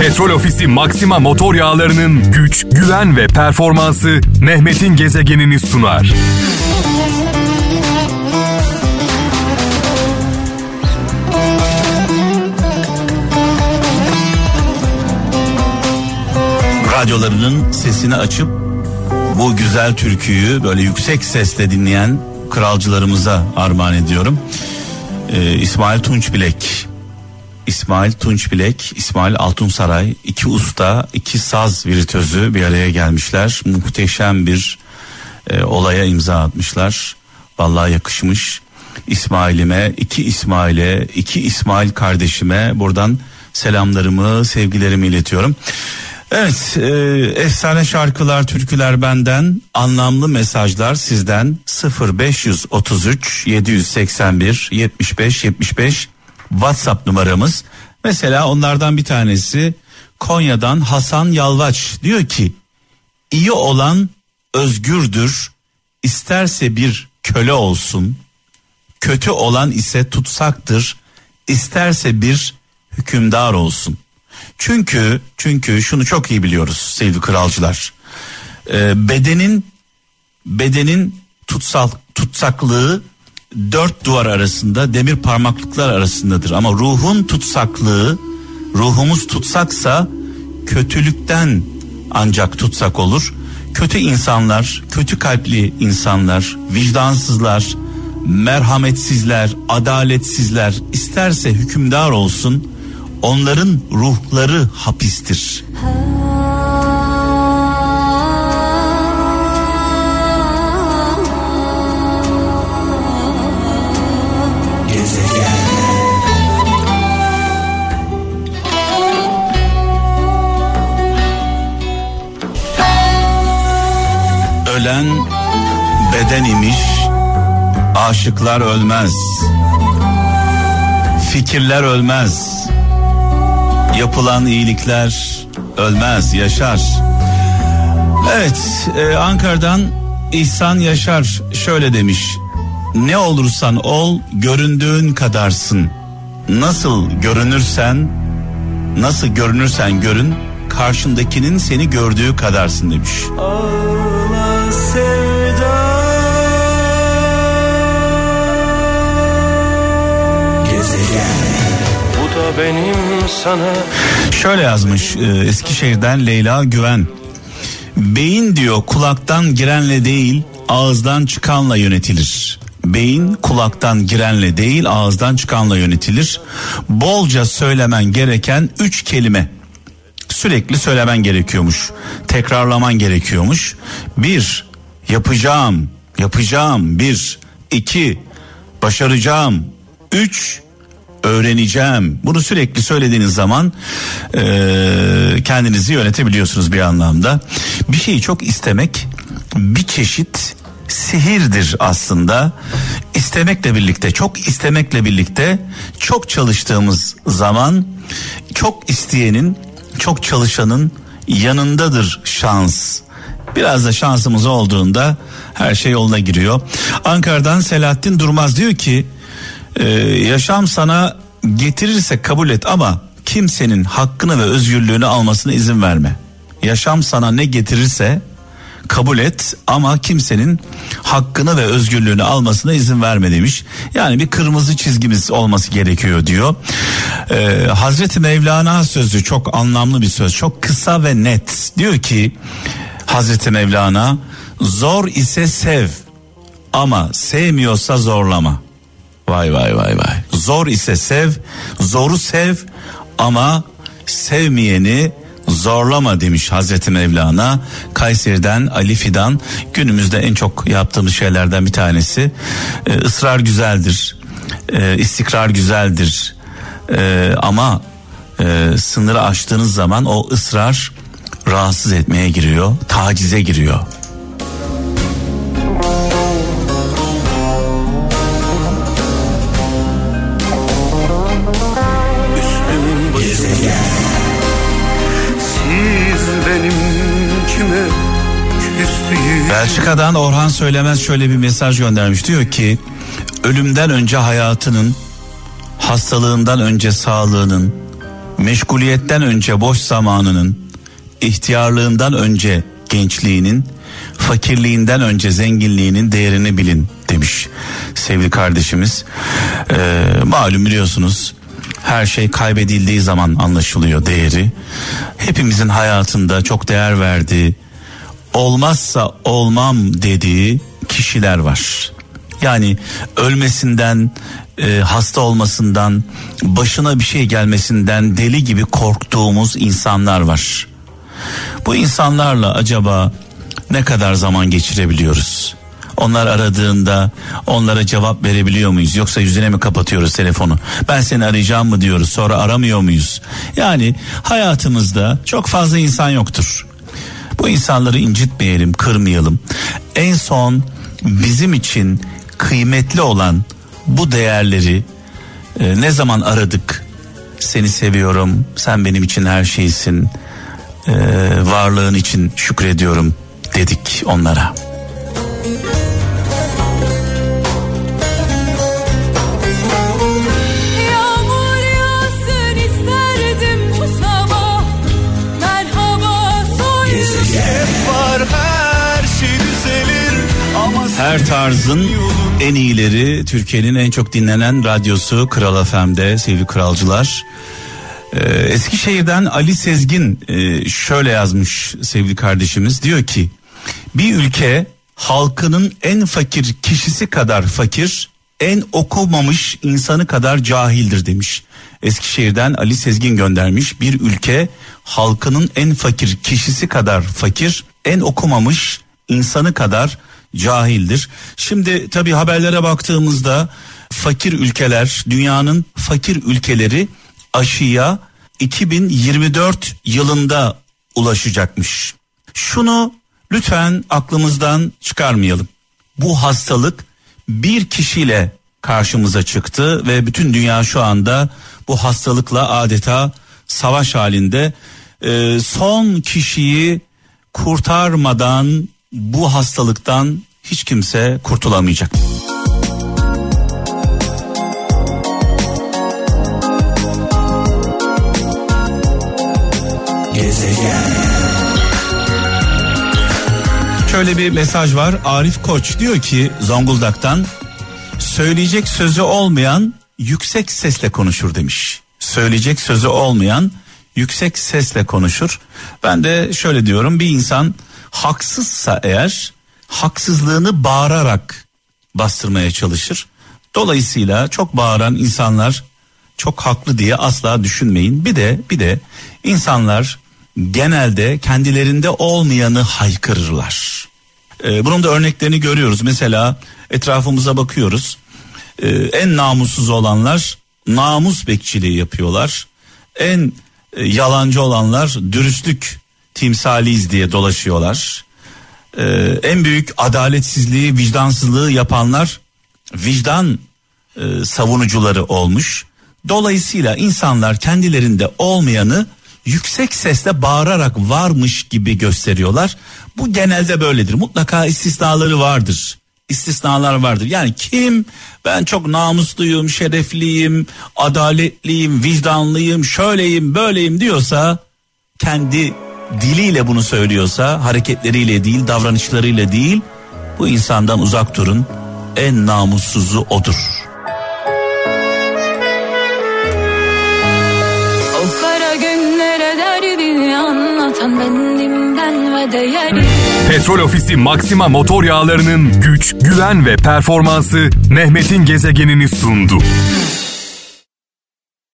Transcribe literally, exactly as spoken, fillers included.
Petrol Ofisi Maxima motor yağlarının güç, güven ve performansı Mehmet'in gezegenini sunar. Radyolarının sesini açıp bu güzel türküyü böyle yüksek sesle dinleyen kralcılarımıza armağan ediyorum. Ee, İsmail Tunçbilek, İsmail Tunçbilek, İsmail Altunsaray, iki usta, iki saz virtüözü bir araya gelmişler. Muhteşem bir e, olaya imza atmışlar. Vallahi yakışmış. İsmail'ime, iki İsmail'e, iki İsmail kardeşime buradan selamlarımı, sevgilerimi iletiyorum. Evet, e, efsane şarkılar, türküler benden, anlamlı mesajlar sizden. Sıfır beş üç üç yedi sekiz bir yetmiş beş yetmiş beş WhatsApp numaramız. Mesela onlardan bir tanesi Konya'dan Hasan Yalvaç, diyor ki iyi olan özgürdür, isterse bir köle olsun, kötü olan ise tutsaktır, isterse bir hükümdar olsun. Çünkü çünkü şunu çok iyi biliyoruz sevgili kralcılar, ee, bedenin bedenin tutsal tutsaklığı dört duvar arasında, demir parmaklıklar arasındadır, ama ruhun tutsaklığı, ruhumuz tutsaksa kötülükten ancak tutsak olur. Kötü insanlar, kötü kalpli insanlar, vicdansızlar, merhametsizler, adaletsizler isterse hükümdar olsun, onların ruhları hapistir. Gezegen. Ölen beden imiş, aşıklar ölmez, fikirler ölmez, yapılan iyilikler ölmez, yaşar. Evet, e, Ankara'dan İhsan Yaşar şöyle demiş: ne olursan ol, göründüğün kadarsın. Nasıl görünürsen, nasıl görünürsen görün, karşındakinin seni gördüğü kadarsın demiş. Ağla sevda. Gezegen. Benim sana... Şöyle yazmış e, Eskişehir'den Leyla Güven: beyin diyor kulaktan girenle değil ağızdan çıkanla yönetilir. Beyin kulaktan girenle değil ağızdan çıkanla yönetilir. Bolca söylemen gereken üç kelime, sürekli söylemen gerekiyormuş, tekrarlaman gerekiyormuş. Bir, yapacağım, yapacağım. Bir, iki, başaracağım. Üç, öğreneceğim. Bunu sürekli söylediğiniz zaman e, kendinizi yönetebiliyorsunuz bir anlamda. Bir şeyi çok istemek bir çeşit sihirdir aslında. İstemekle birlikte, çok istemekle birlikte çok çalıştığımız zaman, çok isteyenin, çok çalışanın yanındadır şans. Biraz da şansımız olduğunda her şey yoluna giriyor. Ankara'dan Selahattin Durmaz diyor ki Ee, yaşam sana getirirse kabul et, ama kimsenin hakkını ve özgürlüğünü almasına izin verme. Yaşam sana ne getirirse kabul et, ama kimsenin hakkını ve özgürlüğünü almasına izin verme demiş. Yani bir kırmızı çizgimiz olması gerekiyor diyor. Ee, Hazreti Mevlana sözü çok anlamlı bir söz, çok kısa ve net. Diyor ki Hazreti Mevlana: zor ise sev, ama sevmiyorsa zorlama. Vay vay vay vay. Zor ise sev, zoru sev, ama sevmeyeni zorlama demiş Hazreti Mevlana. Kayseri'den Ali Fidan: günümüzde en çok yaptığımız şeylerden bir tanesi ee, ısrar güzeldir, ee, istikrar güzeldir, ee, ama e, sınırı aştığınız zaman o ısrar rahatsız etmeye giriyor, tacize giriyor. Belçika'dan Orhan Söylemez şöyle bir mesaj göndermiş, diyor ki ölümden önce hayatının, hastalığından önce sağlığının, meşguliyetten önce boş zamanının, ihtiyarlığından önce gençliğinin, fakirliğinden önce zenginliğinin değerini bilin demiş sevgili kardeşimiz. Ee, malum biliyorsunuz, her şey kaybedildiği zaman anlaşılıyor değeri. Hepimizin hayatında çok değer verdiği, olmazsa olmam dediği kişiler var. Yani ölmesinden, e, hasta olmasından, başına bir şey gelmesinden deli gibi korktuğumuz insanlar var. Bu insanlarla acaba ne kadar zaman geçirebiliyoruz? Onlar aradığında onlara cevap verebiliyor muyuz? Yoksa yüzüne mi kapatıyoruz telefonu? Ben seni arayacağım mı diyoruz, sonra aramıyor muyuz? Yani hayatımızda çok fazla insan yoktur. Bu insanları incitmeyelim, kırmayalım. En son bizim için kıymetli olan bu değerleri e, ne zaman aradık? Seni seviyorum, sen benim için her şeysin, e, varlığın için şükrediyorum dedik onlara. Her tarzın en iyileri, Türkiye'nin en çok dinlenen radyosu Kral F M'de sevgili kralcılar. Ee, Eskişehir'den Ali Sezgin e, şöyle yazmış sevgili kardeşimiz, diyor ki: bir ülke halkının en fakir kişisi kadar fakir, en okumamış insanı kadar cahildir demiş. Eskişehir'den Ali Sezgin göndermiş. Bir ülke halkının en fakir kişisi kadar fakir, en okumamış insanı kadar cahildir. Şimdi tabii haberlere baktığımızda fakir ülkeler, dünyanın fakir ülkeleri aşıya iki bin yirmi dört yılında ulaşacakmış. Şunu lütfen aklımızdan çıkarmayalım. Bu hastalık bir kişiyle karşımıza çıktı ve bütün dünya şu anda bu hastalıkla adeta savaş halinde. Ee, son kişiyi kurtarmadan bu hastalıktan hiç kimse kurtulamayacak. Gezegen. Şöyle bir mesaj var. Arif Koç diyor ki Zonguldak'tan, söyleyecek sözü olmayan yüksek sesle konuşur demiş. Söyleyecek sözü olmayan yüksek sesle konuşur. Ben de şöyle diyorum, bir insan haksızsa eğer haksızlığını bağırarak bastırmaya çalışır. Dolayısıyla çok bağıran insanlar çok haklı diye asla düşünmeyin. Bir de bir de insanlar genelde kendilerinde olmayanı haykırırlar. Ee, bunun da örneklerini görüyoruz. Mesela etrafımıza bakıyoruz. Ee, en namussuz olanlar namus bekçiliği yapıyorlar. En e, yalancı olanlar dürüstlük timsaliyiz diye dolaşıyorlar. Ee, en büyük adaletsizliği, vicdansızlığı yapanlar vicdan e, savunucuları olmuş. Dolayısıyla insanlar kendilerinde olmayanı yüksek sesle bağırarak varmış gibi gösteriyorlar. Bu genelde böyledir. Mutlaka istisnaları vardır. İstisnalar vardır. Yani kim ben çok namusluyum, şerefliyim, adaletliyim, vicdanlıyım, şöyleyim, böyleyim diyorsa, kendi diliyle bunu söylüyorsa, hareketleriyle değil, davranışlarıyla değil, bu insandan uzak durun. En namussuzu odur. O kara günlere derdini anlatan bendim ben ve değerim. Petrol Ofisi Maxima motor yağlarının güç, güven ve performansı Mehmet'in gezegenini sundu.